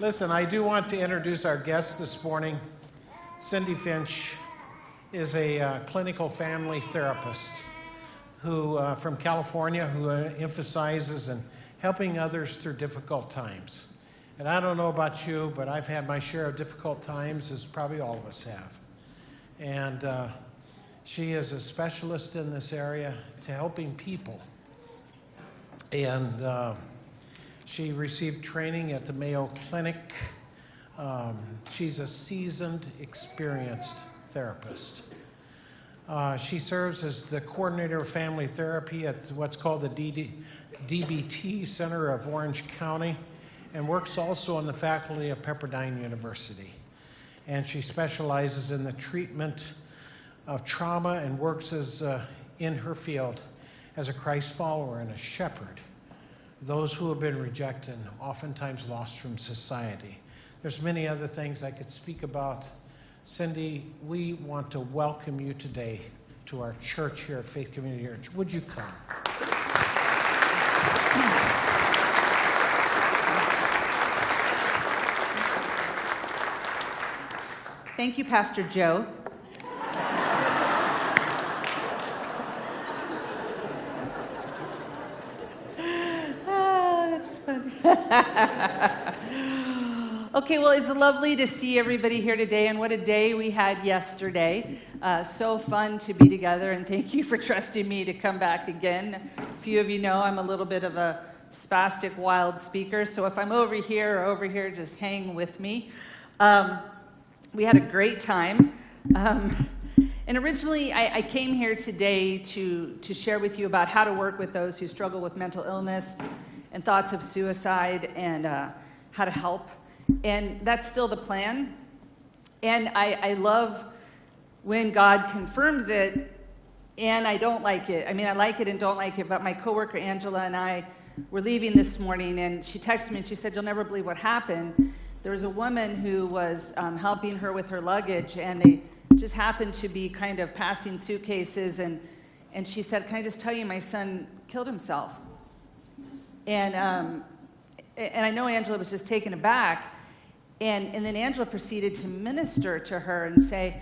Listen, I do want to introduce our guest this morning. Cindy Finch is a clinical family therapist who from California who emphasizes in helping others through difficult times. And I don't know about you, but I've had my share of difficult times, as probably all of us have. And she is a specialist in this area to helping people. And she received training at the Mayo Clinic. She's a seasoned, experienced therapist. She serves as the coordinator of family therapy at what's called the DBT Center of Orange County, and works also on the faculty of Pepperdine University. And she specializes in the treatment of trauma and works as in her field as a Christ follower and a shepherd. Those who have been rejected, oftentimes lost from society. There's many other things I could speak about. Cindy, we want to welcome you today to our church here at Faith Community Church. Would you come? Thank you, Pastor Joe. Okay, well, it's lovely to see everybody here today, and what a day we had yesterday. So fun to be together, and thank you for trusting me to come back again. A few of you know I'm a little bit of a spastic, wild speaker, so if I'm over here or over here, just hang with me. We had a great time. And originally, I came here today to share with you about how to work with those who struggle with mental illness and thoughts of suicide, and how to help. And that's still the plan. And I love when God confirms it, and I don't like it. I mean, I like it and don't like it, but my coworker Angela and I were leaving this morning, and she texted me and she said, "You'll never believe what happened. There was a woman who was helping her with her luggage, and they just happened to be kind of passing suitcases, and she said, 'Can I just tell you, my son killed himself?'" And I know Angela was just taken aback, and then Angela proceeded to minister to her and say,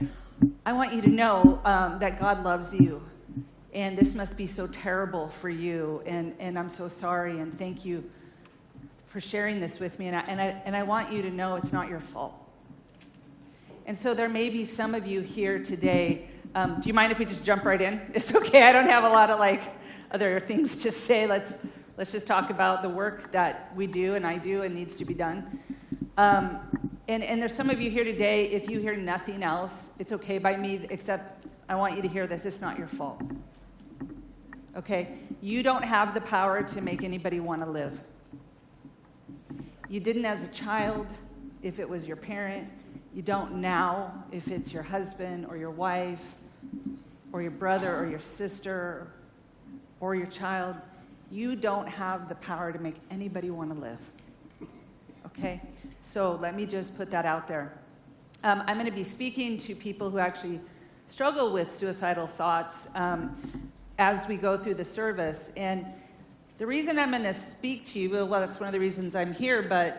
"I want you to know that God loves you, and this must be so terrible for you, and I'm so sorry, and thank you for sharing this with me, and I want you to know it's not your fault." And so there may be some of you here today. Do you mind if we just jump right in? It's okay. I don't have a lot of other things to say. Let's just talk about the work that we do and I do and needs to be done. And there's some of you here today, if you hear nothing else, it's okay by me, except I want you to hear this: it's not your fault. Okay? You don't have the power to make anybody want to live. You didn't as a child, if it was your parent. You don't now, if it's your husband or your wife or your brother or your sister or your child. You don't have the power to make anybody want to live, okay? So let me just put that out there. I'm going to be speaking to people who actually struggle with suicidal thoughts as we go through the service. And the reason I'm going to speak to you, well, that's one of the reasons I'm here, but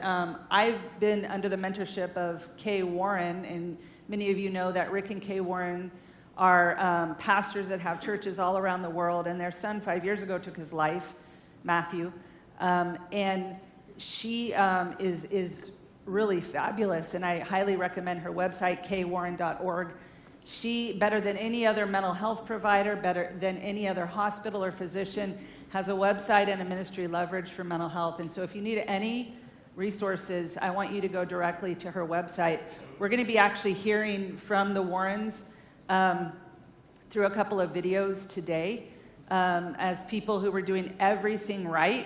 I've been under the mentorship of Kay Warren, and many of you know that Rick and Kay Warren are pastors that have churches all around the world, and their son 5 years ago took his life, Matthew, and she is really fabulous, and I highly recommend her website, kaywarren.org. She, better than any other mental health provider, better than any other hospital or physician, has a website and a ministry leverage for mental health. And so if you need any resources, I want you to go directly to her website. We're going to be actually hearing from the Warrens through a couple of videos today, as people who were doing everything right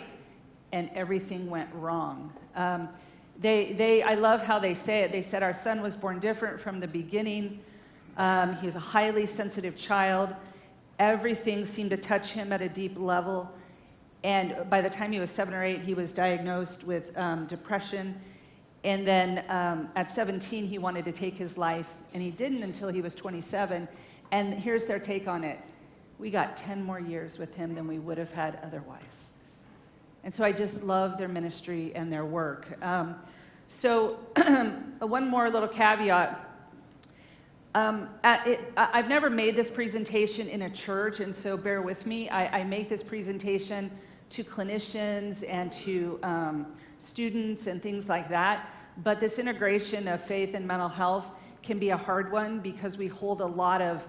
and everything went wrong. I love how they say it. They said, "Our son was born different from the beginning. He was a highly sensitive child. Everything seemed to touch him at a deep level. And by the time he was 7 or 8, he was diagnosed with depression. And then at 17, he wanted to take his life, and he didn't until he was 27. And here's their take on it: "We got 10 more years with him than we would have had otherwise." And so I just love their ministry and their work. So one more little caveat. I've never made this presentation in a church, and so bear with me. I make this presentation to clinicians and to students and things like that. But this integration of faith and mental health can be a hard one because we hold a lot of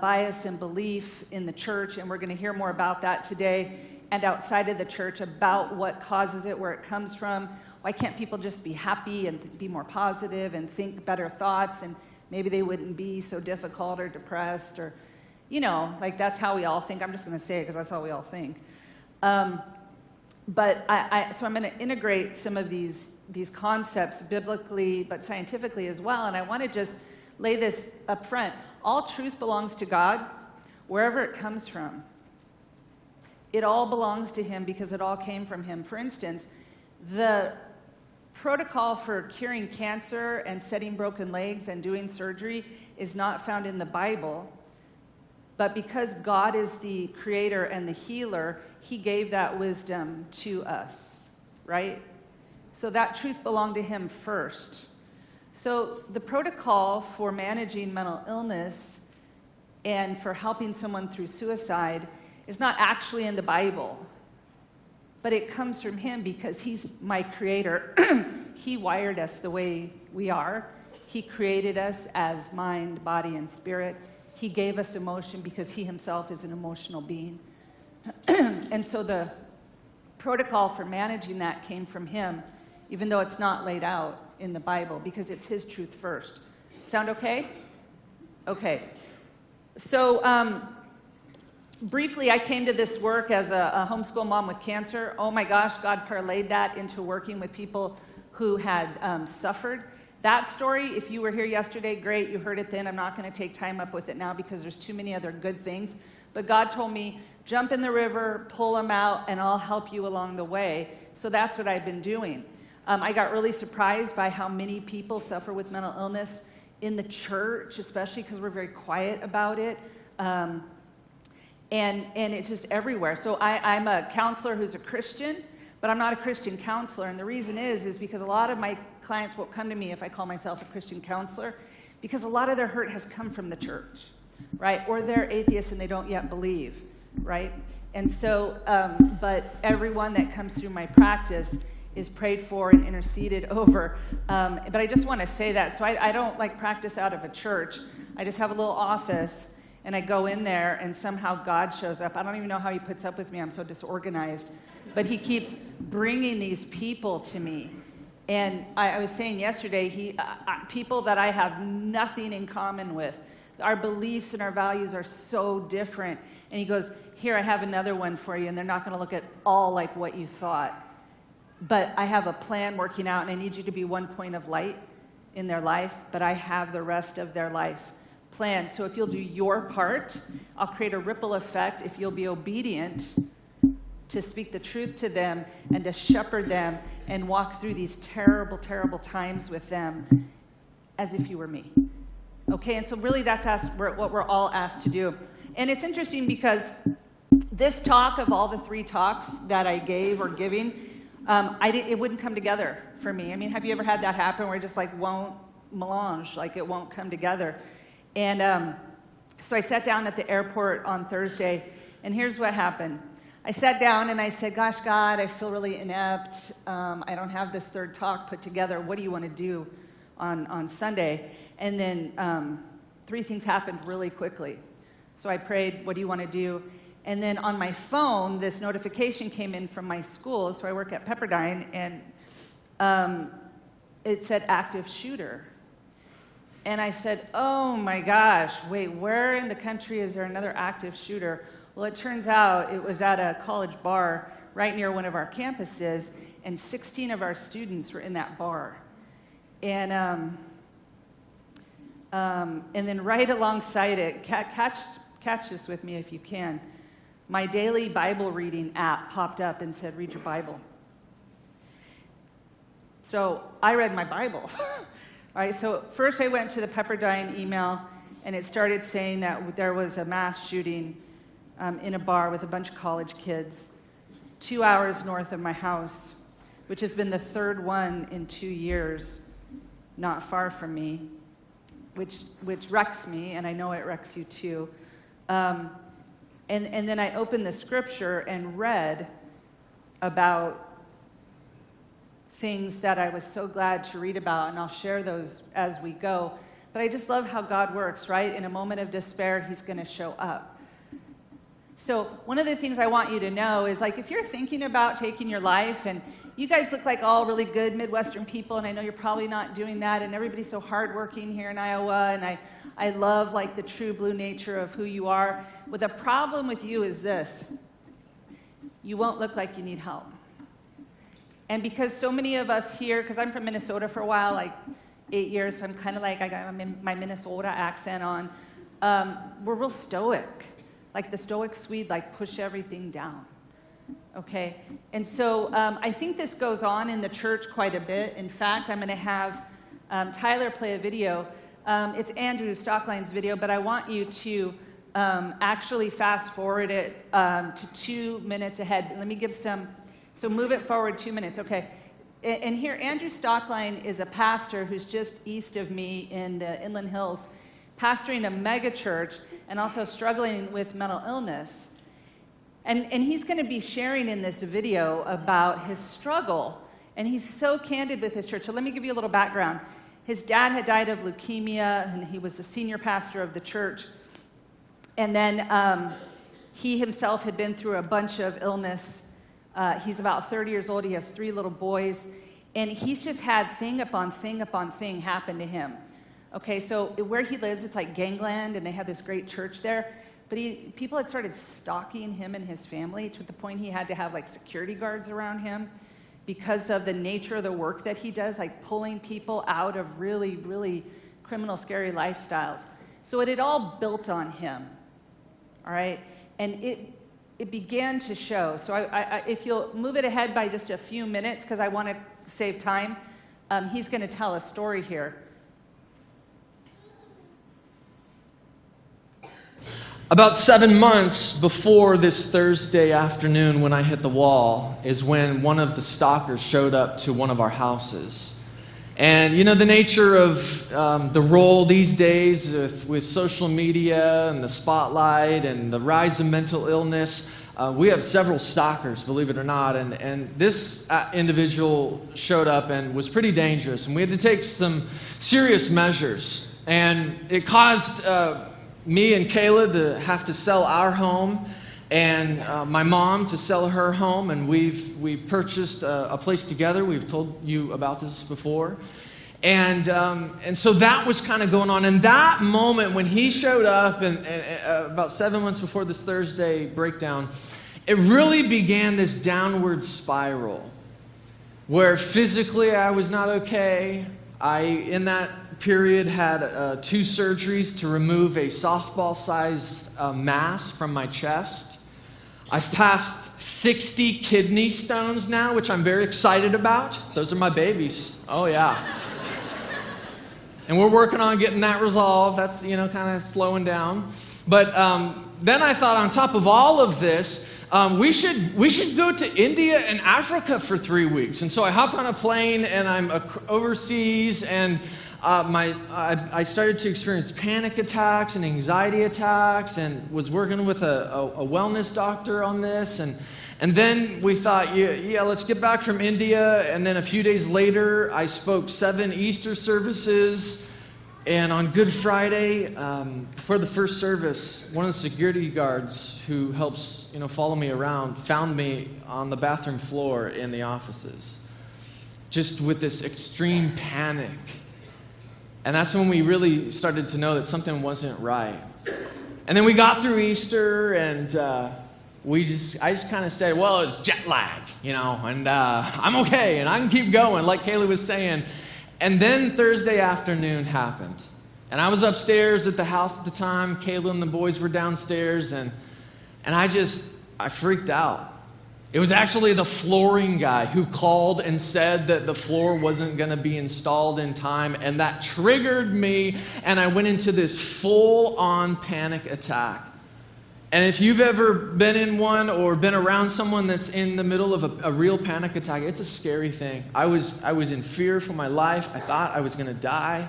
bias and belief in the church, and we're going to hear more about that today and outside of the church about what causes it, where it comes from. Why can't people just be happy and be more positive and think better thoughts, and maybe they wouldn't be so difficult or depressed, or, you know, like that's how we all think. I'm just going to say it because that's how we all think. So I'm going to integrate some of these concepts biblically but scientifically as well, and I want to just lay this up front. All truth belongs to God, wherever it comes from. It all belongs to him because it all came from him. For instance, the protocol for curing cancer and setting broken legs and doing surgery is not found in the Bible, but because God is the creator and the healer, he gave that wisdom to us, right? So that truth belonged to him first. So the protocol for managing mental illness and for helping someone through suicide is not actually in the Bible, but it comes from him because he's my creator. He wired us the way we are. He created us as mind, body, and spirit. He gave us emotion because he himself is an emotional being. And so the protocol for managing that came from him, even though it's not laid out in the Bible, because it's his truth first. Sound okay? Okay. So briefly, I came to this work as a homeschool mom with cancer. Oh my gosh, God parlayed that into working with people who had suffered. That story, if you were here yesterday, great, you heard it then. I'm not going to take time up with it now because there's too many other good things. But God told me, jump in the river, pull them out, and I'll help you along the way. So that's what I've been doing. I got really surprised by how many people suffer with mental illness in the church, especially because we're very quiet about it. And it's just everywhere. So I'm a counselor who's a Christian, but I'm not a Christian counselor. And the reason is because a lot of my clients won't come to me if I call myself a Christian counselor, because a lot of their hurt has come from the church, right? Or they're atheists and they don't yet believe, right? And so, but everyone that comes through my practice is prayed for and interceded over. But I just want to say that. So I don't like practice out of a church. I just have a little office. And I go in there, and somehow God shows up. I don't even know how he puts up with me. I'm so disorganized. But he keeps bringing these people to me. And I was saying yesterday, people that I have nothing in common with. Our beliefs and our values are so different. And he goes, here, I have another one for you. And they're not going to look at all like what you thought. But I have a plan working out, and I need you to be one point of light in their life. But I have the rest of their life plan. So if you'll do your part, I'll create a ripple effect if you'll be obedient to speak the truth to them and to shepherd them and walk through these terrible, terrible times with them as if you were me. Okay, and so really that's what we're all asked to do. And it's interesting because this talk of all the three talks that I gave or giving, it wouldn't come together for me. I mean, have you ever had that happen where it just like won't melange, like it won't come together? And so I sat down at the airport on Thursday, and here's what happened. I sat down and I said, gosh, God, I feel really inept. I don't have this third talk put together. What do you want to do on Sunday? And then three things happened really quickly. So I prayed, what do you want to do? And then on my phone, this notification came in from my school. So I work at Pepperdine, and it said active shooter. And I said, oh my gosh, wait, where in the country is there another active shooter? Well, it turns out it was at a college bar right near one of our campuses, and 16 of our students were in that bar. And then right alongside it, catch this with me if you can, my daily Bible reading app popped up and said, read your Bible. So I read my Bible. All right, so first I went to the Pepperdine email, and it started saying that there was a mass shooting in a bar with a bunch of college kids 2 hours north of my house. which has been the third one in 2 years, not far from me, which wrecks me, and I know it wrecks you too. And then I opened the scripture and read about things that I was so glad to read about, and I'll share those as we go. But I just love how God works, right? In a moment of despair, he's going to show up. So one of the things I want you to know is, like, if you're thinking about taking your life, and you guys look like all really good Midwestern people, and I know you're probably not doing that, and everybody's so hardworking here in Iowa, and I love, like, the true blue nature of who you are. But the problem with you is this: you won't look like you need help. And because so many of us here, because I'm from Minnesota for a while, like 8 years, so I'm kind of like, I got my Minnesota accent on, we're real stoic. Like the stoic Swede, like push everything down, okay? And so I think this goes on in the church quite a bit. In fact, I'm gonna have Tyler play a video. It's Andrew Stoecklein's video, but I want you to actually fast forward it to 2 minutes ahead. Let me give some. So move it forward 2 minutes, okay. And here, Andrew Stoecklein is a pastor who's just east of me in the Inland Hills, pastoring a mega church and also struggling with mental illness. And he's gonna be sharing in this video about his struggle, and he's so candid with his church. So let me give you a little background. His dad had died of leukemia, and he was the senior pastor of the church. And then he himself had been through a bunch of illness. He's about 30 years old, he has 3 little boys, and he's just had thing upon thing upon thing happen to him. Okay, so where he lives, it's like gangland, and they have this great church there, but people had started stalking him and his family to the point he had to have like security guards around him because of the nature of the work that he does, like pulling people out of really, really criminal, scary lifestyles. So it had all built on him, all right? And it began to show. So if you'll move it ahead by just a few minutes, because I want to save time, he's going to tell a story here. About 7 months before this Thursday afternoon when I hit the wall is when one of the stalkers showed up to one of our houses. And you know, the nature of the role these days with social media and the spotlight and the rise of mental illness, we have several stalkers, believe it or not, and this individual showed up and was pretty dangerous, and we had to take some serious measures. And it caused me and Kayla to have to sell our home, and my mom to sell her home, and we purchased a place together. We've told you about this before. And so that was kind of going on. And that moment when he showed up, and about 7 months before this Thursday breakdown, it really began this downward spiral where physically I was not okay. I, in that period, had 2 surgeries to remove a softball-sized mass from my chest. I've passed 60 kidney stones now, which I'm very excited about. Those are my babies. Oh, yeah. And we're working on getting that resolved. That's, you know, kind of slowing down. But then I thought, on top of all of this, we should go to India and Africa for 3 weeks. And so I hopped on a plane, and I'm overseas, and I started to experience panic attacks and anxiety attacks, and was working with a wellness doctor on this. And then we thought, yeah, let's get back from India. And then a few days later, I spoke 7 Easter services. And on Good Friday, before the first service, one of the security guards who helps, you know, follow me around found me on the bathroom floor in the offices, just with this extreme panic. And that's when we really started to know that something wasn't right. And then we got through Easter, and I just kind of said, well, it's jet lag, you know, and I'm okay, and I can keep going, like Kayla was saying. And then Thursday afternoon happened. And I was upstairs at the house at the time. Kayla and the boys were downstairs, and I freaked out. It was actually the flooring guy who called and said that the floor wasn't going to be installed in time, and that triggered me, and I went into this full-on panic attack. And if you've ever been in one or been around someone that's in the middle of a real panic attack, it's a scary thing. I was in fear for my life. I thought I was going to die.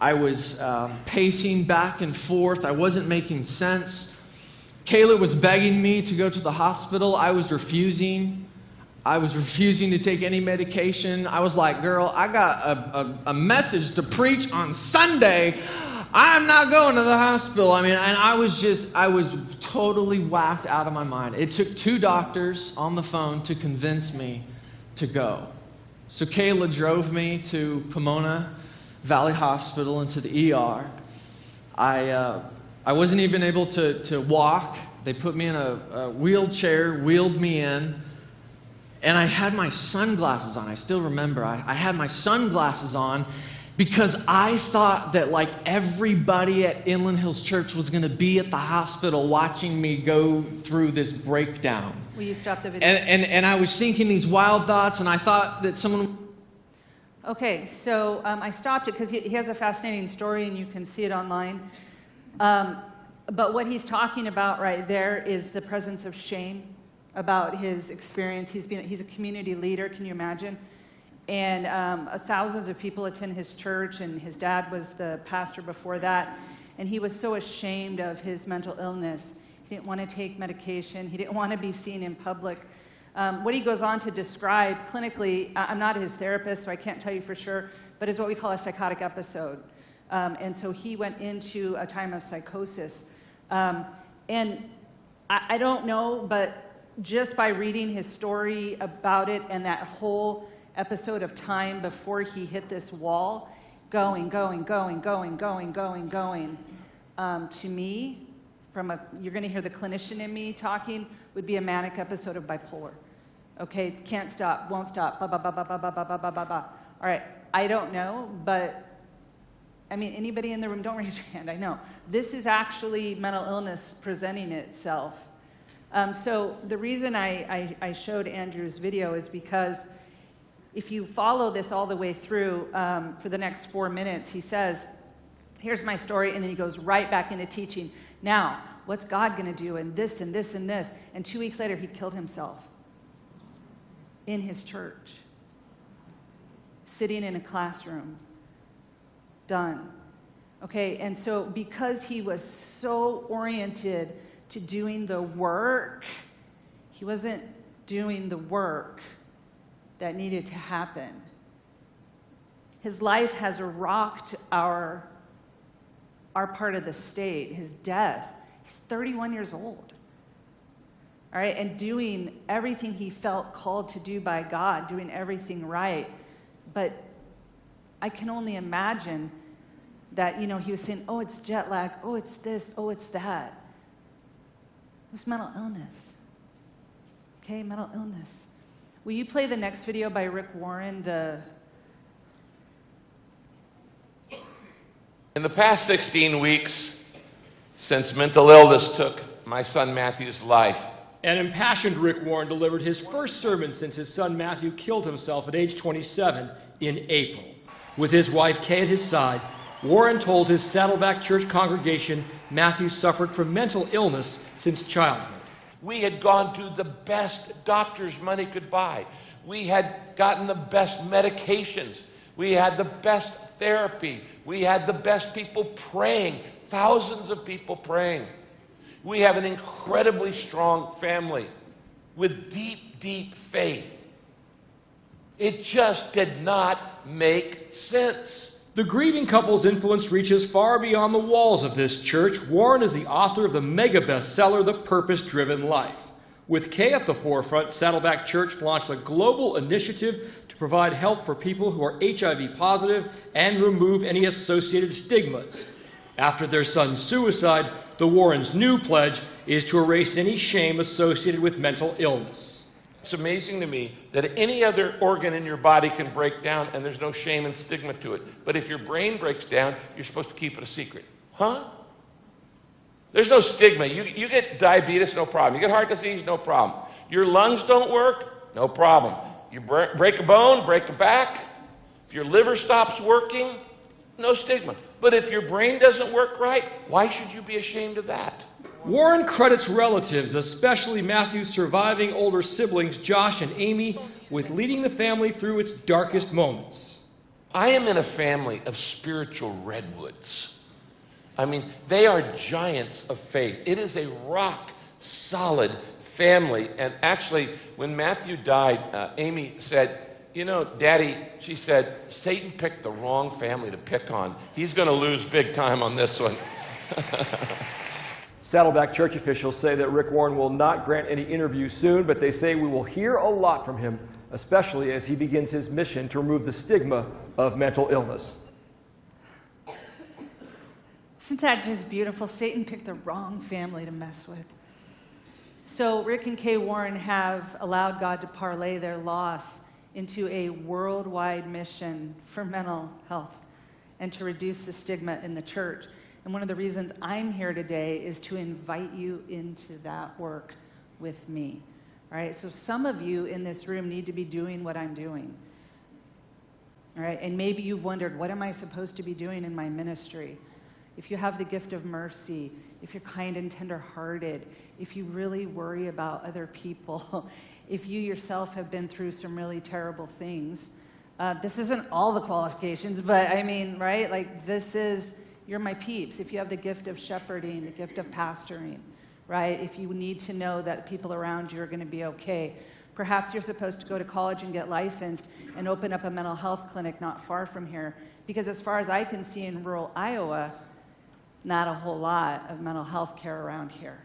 I was pacing back and forth. I wasn't making sense. Kayla was begging me to go to the hospital. I was refusing. I was refusing to take any medication. I was like, girl, I got a message to preach on Sunday. I'm not going to the hospital. I mean, and I was totally whacked out of my mind. It took two doctors on the phone to convince me to go. So Kayla drove me to Pomona Valley Hospital and to the ER. I wasn't even able to walk. They put me in a wheelchair, wheeled me in, and I had my sunglasses on. I still remember. I had my sunglasses on because I thought that like everybody at Inland Hills Church was going to be at the hospital watching me go through this breakdown. Will you stop the video? And I was thinking these wild thoughts, and I thought that someone... Okay, so I stopped it because he has a fascinating story, and you can see it online. But what he's talking about right there is the presence of shame about his experience. He's a community leader, can you imagine? And thousands of people attend his church, and his dad was the pastor before that. And he was so ashamed of his mental illness. He didn't want to take medication. He didn't want to be seen in public. What he goes on to describe clinically, I'm not his therapist, so I can't tell you for sure, but is what we call a psychotic episode. And so he went into a time of psychosis. And I don't know, but just by reading his story about it and that whole episode of time before he hit this wall, going, to me, you're going to hear the clinician in me talking, would be a manic episode of bipolar. Okay, can't stop, won't stop, blah, blah, blah, blah, blah, blah, blah, blah, blah, blah. All right, I don't know, but I mean, anybody in the room, don't raise your hand, I know. This is actually mental illness presenting itself. So the reason I showed Andrew's video is because if you follow this all the way through for the next 4 minutes, he says, here's my story, and then he goes right back into teaching. Now, what's God going to do, and this, and this, and this? And 2 weeks later, he killed himself in his church, sitting in a classroom, done. Okay, and so because he was so oriented to doing the work, he wasn't doing the work that needed to happen. His life has rocked our part of the state, his death. He's 31 years old, all right? And doing everything he felt called to do by God, doing everything right. But I can only imagine that, you know, he was saying, oh, it's jet lag, oh, it's this, oh, it's that. It was mental illness, okay, mental illness. Will you play the next video by Rick Warren, In the past 16 weeks, since mental illness took my son Matthew's life. An impassioned Rick Warren delivered his first sermon since his son Matthew killed himself at age 27 in April. With his wife Kay at his side, Warren told his Saddleback Church congregation Matthew suffered from mental illness since childhood. We had gone to the best doctors money could buy. We had gotten the best medications. We had the best therapy. We had the best people praying, thousands of people praying. We have an incredibly strong family with deep, deep faith. It just did not make sense. The grieving couple's influence reaches far beyond the walls of this church. Warren is the author of the mega bestseller, The Purpose-Driven Life. With Kay at the forefront, Saddleback Church launched a global initiative to provide help for people who are HIV positive and remove any associated stigmas. After their son's suicide, the Warrens' new pledge is to erase any shame associated with mental illness. It's amazing to me that any other organ in your body can break down and there's no shame and stigma to it. But if your brain breaks down, you're supposed to keep it a secret. Huh? There's no stigma. You get diabetes, no problem. You get heart disease, no problem. Your lungs don't work, no problem. You break a bone, break a back. If your liver stops working, no stigma. But if your brain doesn't work right, why should you be ashamed of that? Warren credits relatives, especially Matthew's surviving older siblings, Josh and Amy, with leading the family through its darkest moments. I am in a family of spiritual redwoods. I mean, they are giants of faith. It is a rock-solid family. And actually, when Matthew died, Amy said, "You know, Daddy," she said, "Satan picked the wrong family to pick on. He's going to lose big time on this one." Saddleback Church officials say that Rick Warren will not grant any interview soon, but they say we will hear a lot from him, especially as he begins his mission to remove the stigma of mental illness. Isn't that just beautiful? Satan picked the wrong family to mess with. So Rick and Kay Warren have allowed God to parlay their loss into a worldwide mission for mental health and to reduce the stigma in the church. And one of the reasons I'm here today is to invite you into that work with me. All right, so some of you in this room need to be doing what I'm doing. All right, and maybe you've wondered, what am I supposed to be doing in my ministry? If you have the gift of mercy, if you're kind and tender-hearted, if you really worry about other people, if you yourself have been through some really terrible things, this isn't all the qualifications, but I mean, right, like this is... You're my peeps. If you have the gift of shepherding, the gift of pastoring, right? If you need to know that people around you are going to be okay. Perhaps you're supposed to go to college and get licensed and open up a mental health clinic not far from here. Because as far as I can see in rural Iowa, not a whole lot of mental health care around here.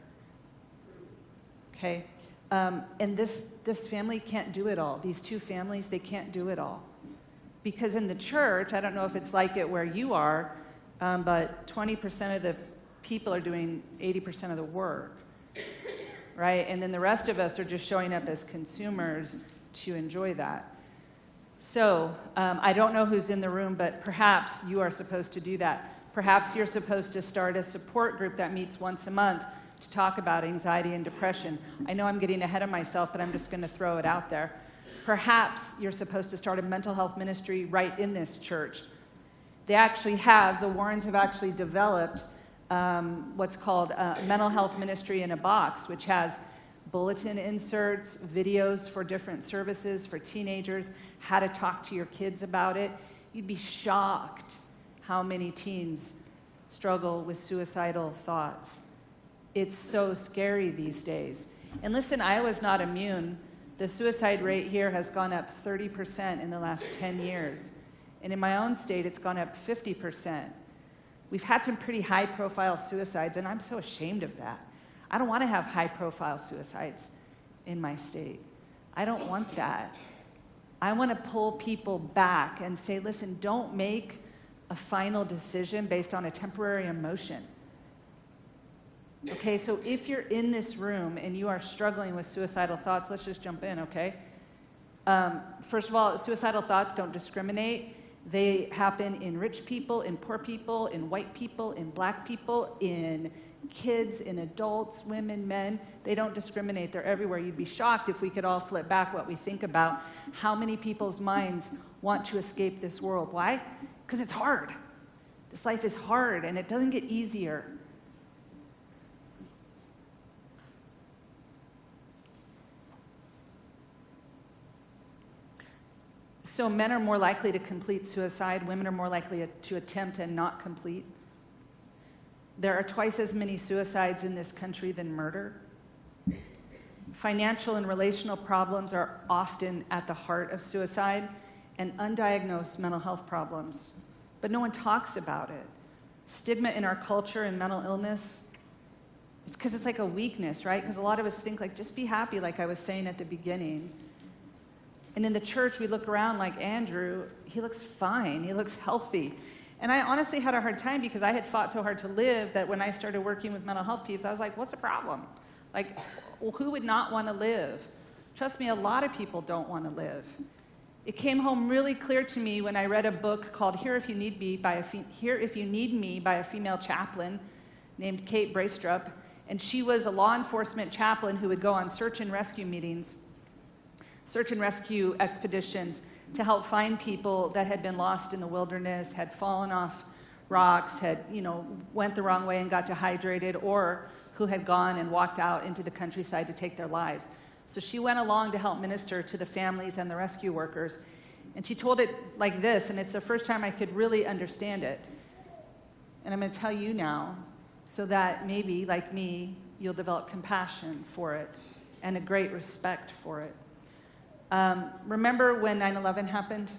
Okay? And this family can't do it all. These two families, they can't do it all. Because in the church, I don't know if it's like it where you are, but 20% of the people are doing 80% of the work, right? And then the rest of us are just showing up as consumers to enjoy that. So I don't know who's in the room, but perhaps you are supposed to do that. Perhaps you're supposed to start a support group that meets once a month to talk about anxiety and depression. I know I'm getting ahead of myself, but I'm just going to throw it out there. Perhaps you're supposed to start a mental health ministry right in this church. They actually have, the Warrens have actually developed what's called mental health ministry in a box, which has bulletin inserts, videos for different services for teenagers, how to talk to your kids about it. You'd be shocked how many teens struggle with suicidal thoughts. It's so scary these days. And listen, Iowa's not immune. The suicide rate here has gone up 30% in the last 10 years. And in my own state, it's gone up 50%. We've had some pretty high-profile suicides, and I'm so ashamed of that. I don't want to have high-profile suicides in my state. I don't want that. I want to pull people back and say, listen, don't make a final decision based on a temporary emotion. Okay, so if you're in this room and you are struggling with suicidal thoughts, let's just jump in, okay? First of all, suicidal thoughts don't discriminate. They happen in rich people, in poor people, in white people, in black people, in kids, in adults, women, men. They don't discriminate. They're everywhere. You'd be shocked if we could all flip back what we think about. How many people's minds want to escape this world? Why? Because it's hard. This life is hard, and it doesn't get easier. So men are more likely to complete suicide. Women are more likely to attempt and not complete. There are twice as many suicides in this country than murder. Financial and relational problems are often at the heart of suicide, and undiagnosed mental health problems. But no one talks about it. Stigma in our culture and mental illness, it's because it's like a weakness, right? Because a lot of us think, like, just be happy, like I was saying at the beginning. And in the church, we look around like Andrew, he looks fine, he looks healthy. And I honestly had a hard time because I had fought so hard to live that when I started working with mental health peeps, I was like, what's the problem? Like, who would not want to live? Trust me, a lot of people don't want to live. It came home really clear to me when I read a book called Here If You Need Me by a female chaplain named Kate Braestrup. And she was a law enforcement chaplain who would go on search and rescue expeditions to help find people that had been lost in the wilderness, had fallen off rocks, had, you know, went the wrong way and got dehydrated, or who had gone and walked out into the countryside to take their lives. So she went along to help minister to the families and the rescue workers. And she told it like this, and it's the first time I could really understand it. And I'm going to tell you now, so that maybe, like me, you'll develop compassion for it and a great respect for it. Remember when 9/11 happened?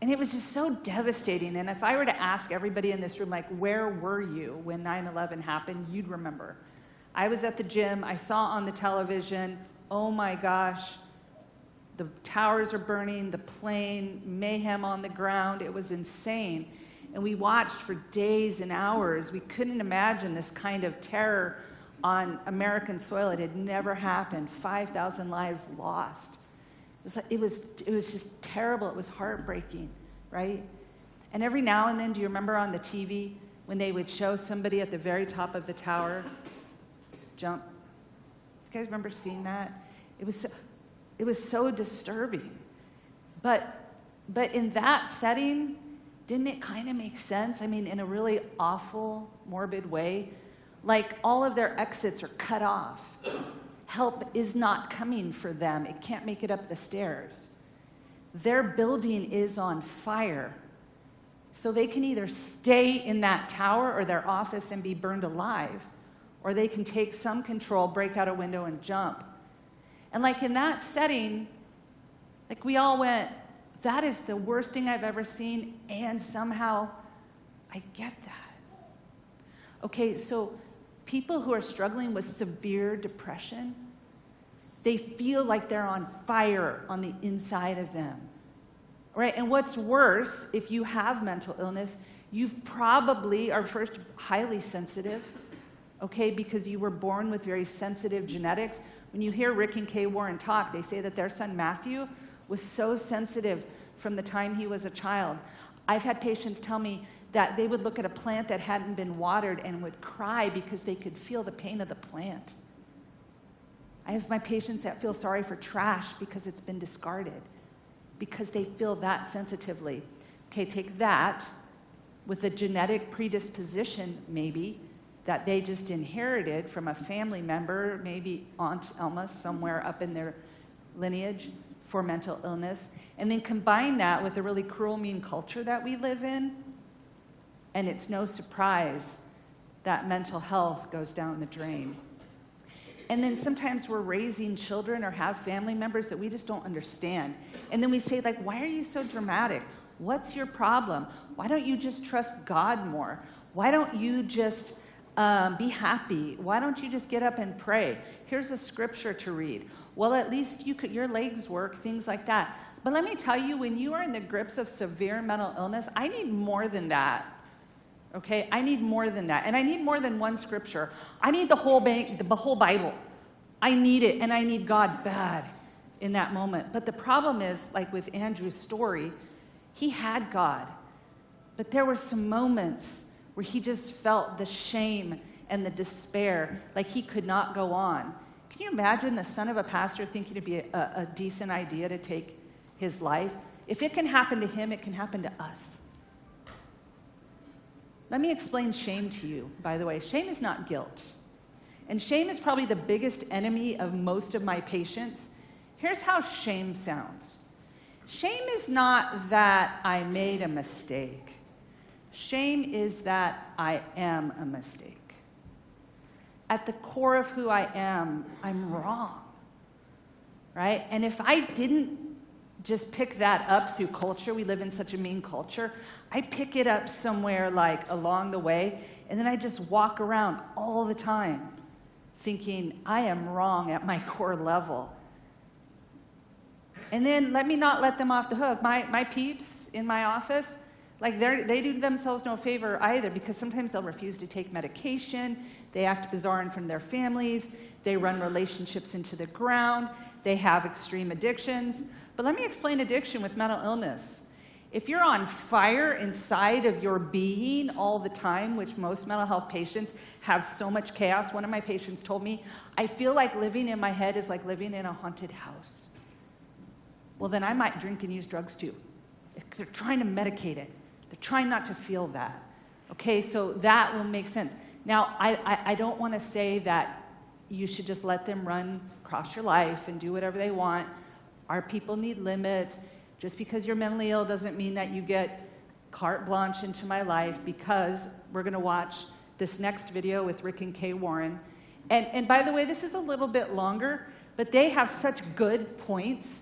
And it was just so devastating. And if I were to ask everybody in this room, like, where were you when 9/11 happened, you'd remember. I was at the gym. I saw on the television, oh my gosh, the towers are burning, the plane, mayhem on the ground. It was insane. And we watched for days and hours. We couldn't imagine this kind of terror on American soil. It had never happened. 5,000 lives lost. It was just terrible. It was heartbreaking, right? And every now and then, do you remember on the TV when they would show somebody at the very top of the tower jump? You guys remember seeing that? It was so disturbing. But in that setting, didn't it kind of make sense? I mean, in a really awful, morbid way, like all of their exits are cut off. Help is not coming for them. It can't make it up the stairs. Their building is on fire. So they can either stay in that tower or their office and be burned alive, or they can take some control, break out a window, and jump. And like in that setting, like we all went, that is the worst thing I've ever seen, and somehow I get that. Okay, so people who are struggling with severe depression, they feel like they're on fire on the inside of them, right? And what's worse, if you have mental illness, you probably are first highly sensitive, okay, because you were born with very sensitive genetics. When you hear Rick and Kay Warren talk, they say that their son Matthew was so sensitive from the time he was a child. I've had patients tell me that they would look at a plant that hadn't been watered and would cry because they could feel the pain of the plant. I have my patients that feel sorry for trash because it's been discarded, because they feel that sensitively. Okay, take that with a genetic predisposition, maybe, that they just inherited from a family member, maybe Aunt Elma somewhere up in their lineage, for mental illness, and then combine that with a really cruel, mean culture that we live in, and it's no surprise that mental health goes down the drain. And then sometimes we're raising children or have family members that we just don't understand. And then we say, like, why are you so dramatic? What's your problem? Why don't you just trust God more? Why don't you just be happy? Why don't you just get up and pray? Here's a scripture to read. Well, at least you could, your legs work, things like that. But let me tell you, when you are in the grips of severe mental illness, I need more than that, okay? I need more than that, and I need more than one scripture. I need the whole Bible. I need it, and I need God bad in that moment. But the problem is, like with Andrew's story, he had God, but there were some moments where he just felt the shame and the despair, like he could not go on. Can you imagine the son of a pastor thinking it'd be a decent idea to take his life? If it can happen to him, it can happen to us. Let me explain shame to you, by the way. Shame is not guilt. And shame is probably the biggest enemy of most of my patients. Here's how shame sounds. Shame is not that I made a mistake. Shame is that I am a mistake. At the core of who I am, I'm wrong, right? And if I didn't just pick that up through culture, we live in such a mean culture, I pick it up somewhere like along the way, and then I just walk around all the time thinking, I am wrong at my core level. And then let me not let them off the hook. My peeps in my office, like they do themselves no favor either, because sometimes they'll refuse to take medication, they act bizarre in front of their families, they run relationships into the ground, they have extreme addictions. But let me explain addiction with mental illness. If you're on fire inside of your being all the time, which most mental health patients have so much chaos, one of my patients told me, I feel like living in my head is like living in a haunted house. Well, then I might drink and use drugs too. They're trying to medicate it. They're trying not to feel that. Okay, so that will make sense. Now, I don't want to say that you should just let them run across your life and do whatever they want. Our people need limits. Just because you're mentally ill doesn't mean that you get carte blanche into my life, because we're going to watch this next video with Rick and Kay Warren. And by the way, this is a little bit longer, but they have such good points.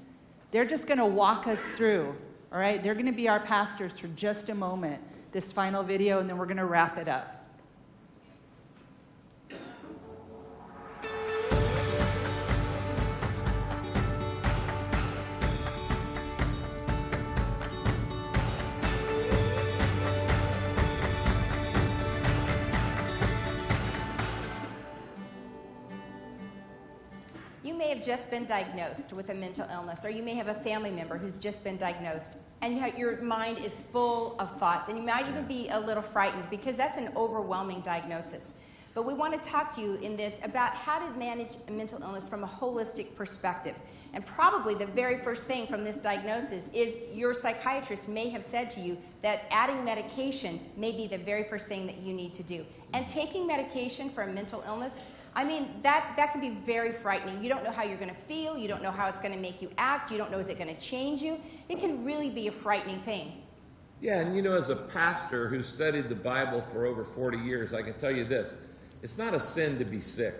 They're just going to walk us through, all right? They're going to be our pastors for just a moment, this final video, and then we're going to wrap it up. Have just been diagnosed with a mental illness, or you may have a family member who's just been diagnosed, and your mind is full of thoughts, and you might even be a little frightened because that's an overwhelming diagnosis. But we want to talk to you in this about how to manage a mental illness from a holistic perspective. And probably the very first thing from this diagnosis is your psychiatrist may have said to you that adding medication may be the very first thing that you need to do. And taking medication for a mental illness, I mean, that can be very frightening. You don't know how you're going to feel. You don't know how it's going to make you act. You don't know, is it going to change you? It can really be a frightening thing. Yeah, and you know, as a pastor who studied the Bible for over 40 years, I can tell you this. It's not a sin to be sick,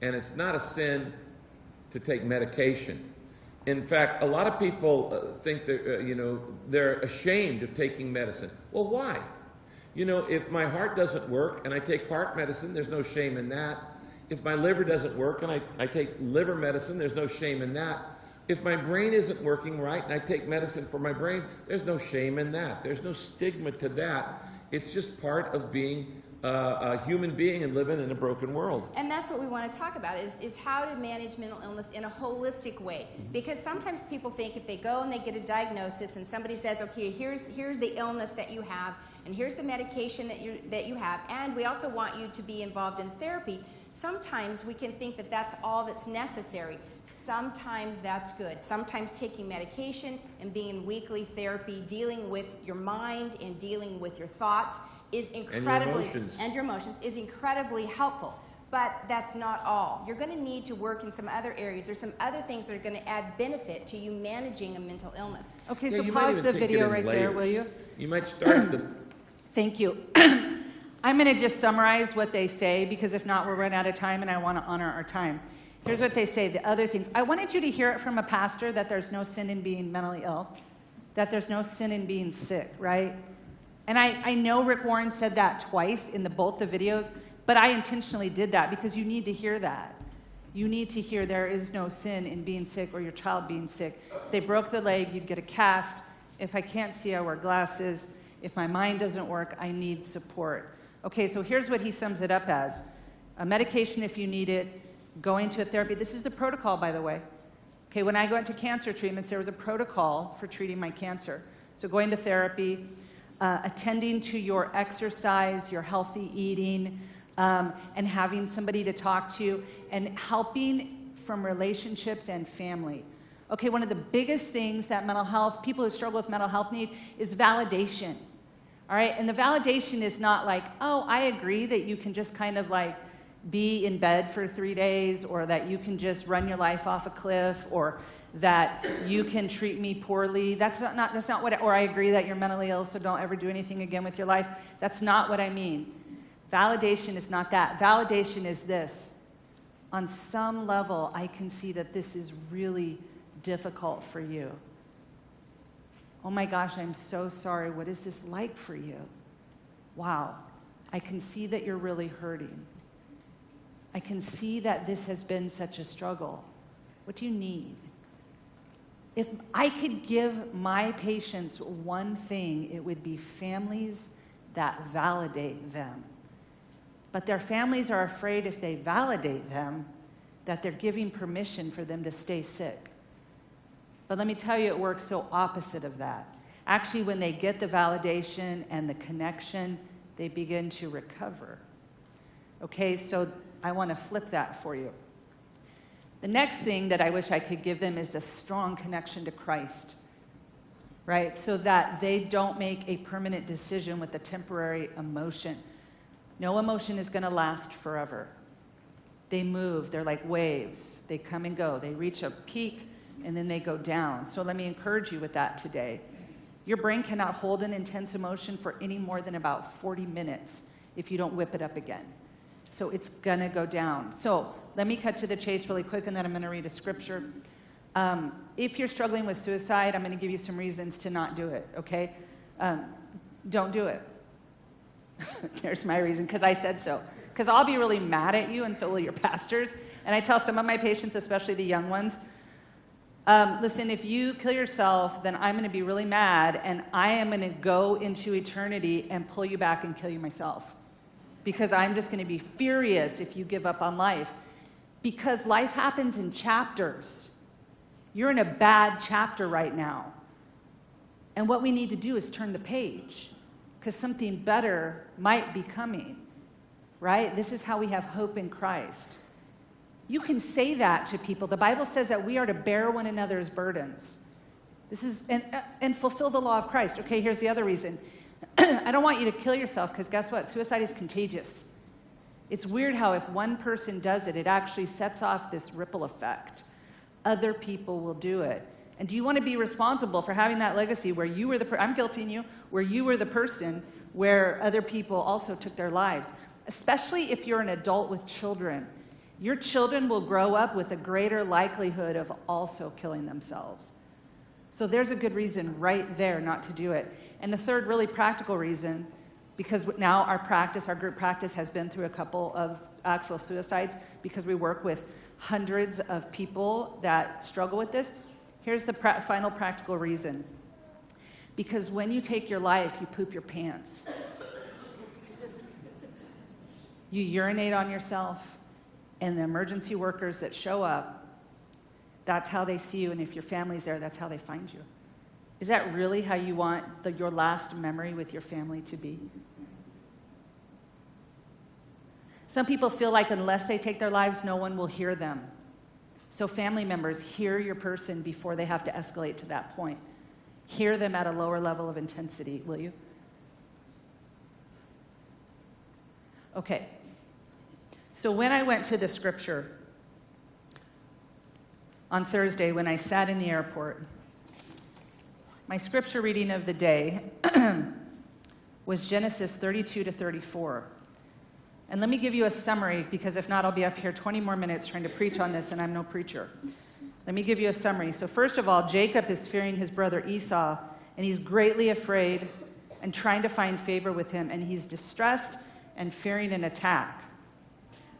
and it's not a sin to take medication. In fact, a lot of people think that, you know, they're ashamed of taking medicine. Well, why? You know, if my heart doesn't work and I take heart medicine, there's no shame in that. If my liver doesn't work and I take liver medicine, there's no shame in that. If my brain isn't working right and I take medicine for my brain, there's no shame in that. There's no stigma to that. It's just part of being a human being and living in a broken world. And that's what we want to talk about, is how to manage mental illness in a holistic way. Because sometimes people think if they go and they get a diagnosis and somebody says, okay, here's the illness that you have, and here's the medication that you have, and we also want you to be involved in therapy. Sometimes we can think that that's all that's necessary. Sometimes that's good. Sometimes taking medication and being in weekly therapy, dealing with your mind and dealing with your thoughts is incredibly, and your emotions is incredibly helpful. But that's not all. You're going to need to work in some other areas. There's some other things that are going to add benefit to you managing a mental illness. Okay, yeah, so pause the video right there, will you? You might start the... Thank you. I'm going to just summarize what they say, because if not, we'll run out of time, and I want to honor our time. Here's what they say, the other things. I wanted you to hear it from a pastor, that there's no sin in being mentally ill, that there's no sin in being sick, right? And I know Rick Warren said that twice in both the videos, but I intentionally did that because you need to hear that. You need to hear there is no sin in being sick or your child being sick. If they broke the leg, you'd get a cast. If I can't see, I wear glasses. If my mind doesn't work, I need support. Okay, so here's what he sums it up as. A medication if you need it, going to a therapy. This is the protocol, by the way. Okay, when I went to cancer treatments, there was a protocol for treating my cancer. So going to therapy, attending to your exercise, your healthy eating, and having somebody to talk to, and helping from relationships and family. Okay, one of the biggest things that mental health, people who struggle with mental health need is validation. All right, and the validation is not like, oh, I agree that you can just kind of like be in bed for 3 days, or that you can just run your life off a cliff, or that you can treat me poorly. That's not what, or I agree that you're mentally ill, so don't ever do anything again with your life. That's not what I mean. Validation is not that. Validation is this. On some level, I can see that this is really difficult for you. Oh my gosh, I'm so sorry. What is this like for you? Wow, I can see that you're really hurting. I can see that this has been such a struggle. What do you need? If I could give my patients one thing, it would be families that validate them. But their families are afraid if they validate them, that they're giving permission for them to stay sick. But let me tell you, it works so opposite of that. Actually, when they get the validation and the connection, they begin to recover. Okay, so I want to flip that for you. The next thing that I wish I could give them is a strong connection to Christ, right? So that they don't make a permanent decision with a temporary emotion. No emotion is going to last forever. They move. They're like waves. They come and go. They reach a peak, and then they go down. So let me encourage you with that today. Your brain cannot hold an intense emotion for any more than about 40 minutes if you don't whip it up again. So it's going to go down. So let me cut to the chase really quick, and then I'm going to read a scripture. If you're struggling with suicide, I'm going to give you some reasons to not do it, okay? Don't do it. There's my reason, because I said so. Because I'll be really mad at you, and so will your pastors. And I tell some of my patients, especially the young ones, listen, if you kill yourself, then I'm going to be really mad, and I am going to go into eternity and pull you back and kill you myself. Because I'm just going to be furious if you give up on life. Because life happens in chapters. You're in a bad chapter right now. And what we need to do is turn the page, because something better might be coming, right? This is how we have hope in Christ. You can say that to people. The Bible says that we are to bear one another's burdens. This is and fulfill the law of Christ. Okay, here's the other reason. I don't want you to kill yourself, because guess what? Suicide is contagious. It's weird how if one person does it, it actually sets off this ripple effect. Other people will do it. And do you want to be responsible for having that legacy where you were the person, I'm guilty in you, where you were the person where other people also took their lives? Especially if you're an adult with children. Your children will grow up with a greater likelihood of also killing themselves. So there's a good reason right there not to do it. And the third really practical reason, because now our group practice has been through a couple of actual suicides, because we work with hundreds of people that struggle with this. Here's the final practical reason. Because when you take your life, you poop your pants. You urinate on yourself, and the emergency workers that show up, that's how they see you, and if your family's there, that's how they find you. Is that really how you want your last memory with your family to be? Some people feel like unless they take their lives, no one will hear them. So family members, hear your person before they have to escalate to that point. Hear them at a lower level of intensity, will you? Okay. So when I went to the scripture on Thursday, when I sat in the airport, my scripture reading of the day was Genesis 32 to 34. And let me give you a summary, because if not, I'll be up here 20 more minutes trying to preach on this, and I'm no preacher. Let me give you a summary. So first of all, Jacob is fearing his brother Esau, and he's greatly afraid and trying to find favor with him, and he's distressed and fearing an attack.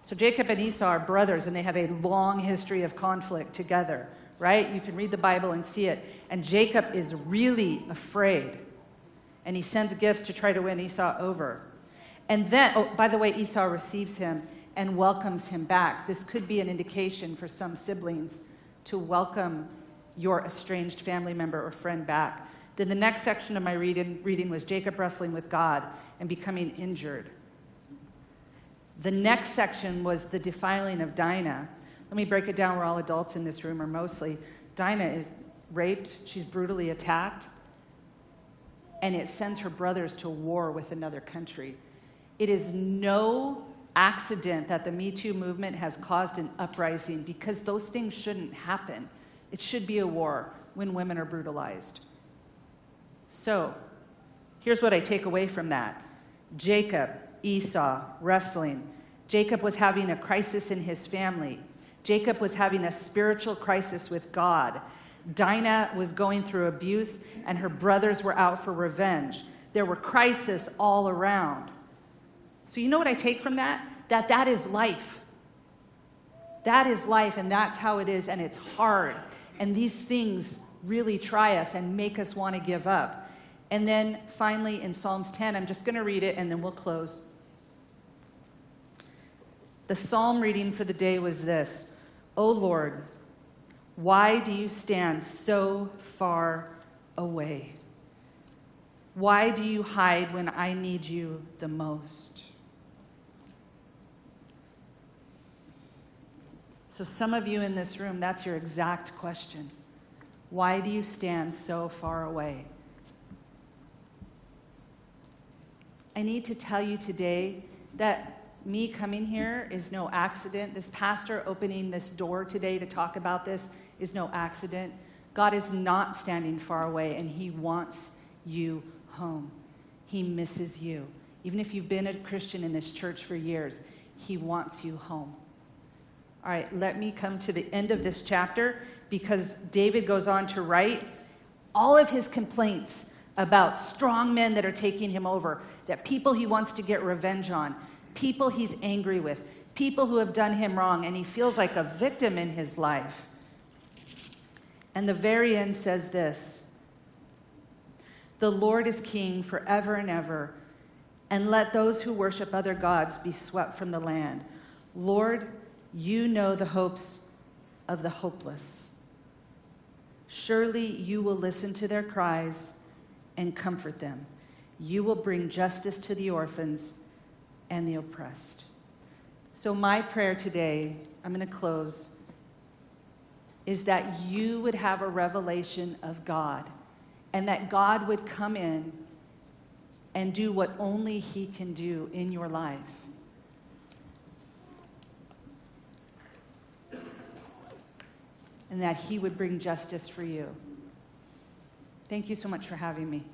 So Jacob and Esau are brothers, and they have a long history of conflict together, right? You can read the Bible and see it. And Jacob is really afraid, and he sends gifts to try to win Esau over. And then, by the way, Esau receives him and welcomes him back. This could be an indication for some siblings to welcome your estranged family member or friend back. Then the next section of my reading was Jacob wrestling with God and becoming injured. The next section was the defiling of Dinah. Let me break it down. We're all adults in this room, or mostly. Dinah is raped. She's brutally attacked. And it sends her brothers to war with another country. It is no accident that the Me Too movement has caused an uprising, because those things shouldn't happen. It should be a war when women are brutalized. So here's what I take away from that. Jacob, Esau, wrestling. Jacob was having a crisis in his family. Jacob was having a spiritual crisis with God. Dinah was going through abuse, and her brothers were out for revenge. There were crises all around. So you know what I take from that? That is life. That is life, and that's how it is, and it's hard. And these things really try us and make us want to give up. And then finally in Psalms 10, I'm just going to read it, and then we'll close. The psalm reading for the day was this: O Lord, why do you stand so far away? Why do you hide when I need you the most? So some of you in this room, that's your exact question. Why do you stand so far away? I need to tell you today that me coming here is no accident. This pastor opening this door today to talk about this is no accident. God is not standing far away, and he wants you home. He misses you. Even if you've been a Christian in this church for years, he wants you home. All right, let me come to the end of this chapter, because David goes on to write all of his complaints about strong men that are taking him over, that people he wants to get revenge on, people he's angry with, people who have done him wrong, and he feels like a victim in his life. And the very end says this: "The Lord is king forever and ever, and let those who worship other gods be swept from the land. Lord, you know the hopes of the hopeless. Surely you will listen to their cries and comfort them. You will bring justice to the orphans and the oppressed." So my prayer today, I'm going to close, is that you would have a revelation of God, and that God would come in and do what only he can do in your life. And that he would bring justice for you. Thank you so much for having me.